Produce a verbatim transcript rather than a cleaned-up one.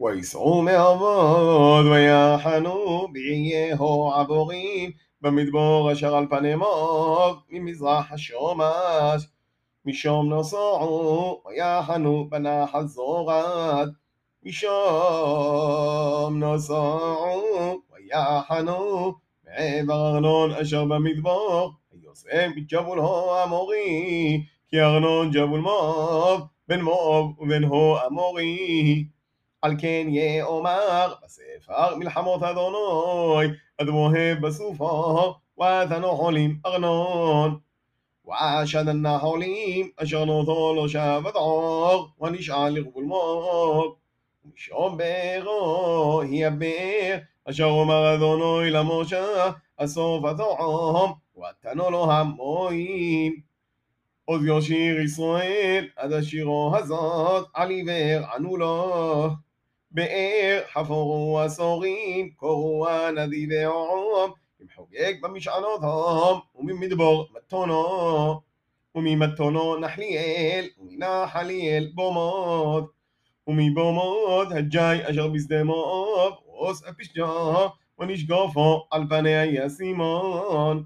ויסעו מעבוד ויחנו בעיהו עבורים במדבור אשר על פני מואב ממזרח השומש משום נוסעו ויחנו בנחל זורד משום נוסעו ויחנו מעבר ארנון אשר במדבור היוסף בג'בול הו אמורי כי ארנון ג'בול מואב בן מואב ובן הו אמורי על כן יאמר בספר מלחמות אדוני עד מואב בסופו ותנוח עולים ארנון ועשד הנחלים אשר נותו לא שבת עור ונשאל לגבול מואב ומשום בארו היא הבאר אשר אמר אדוני למשה הסוף התהום ותנו לו המים עוז ישיר ישראל עד השירו הזאת על עיוור ענו לו באר חפרו הסורים קורו הנדיב ועום ומחוגג במשענותם וממדבור מתונו וממתונו נחליאל ומנחליאל במות ומבמות הג'י אשר בשדה מואב ראש הפסגה ונשגפו על פני היישימון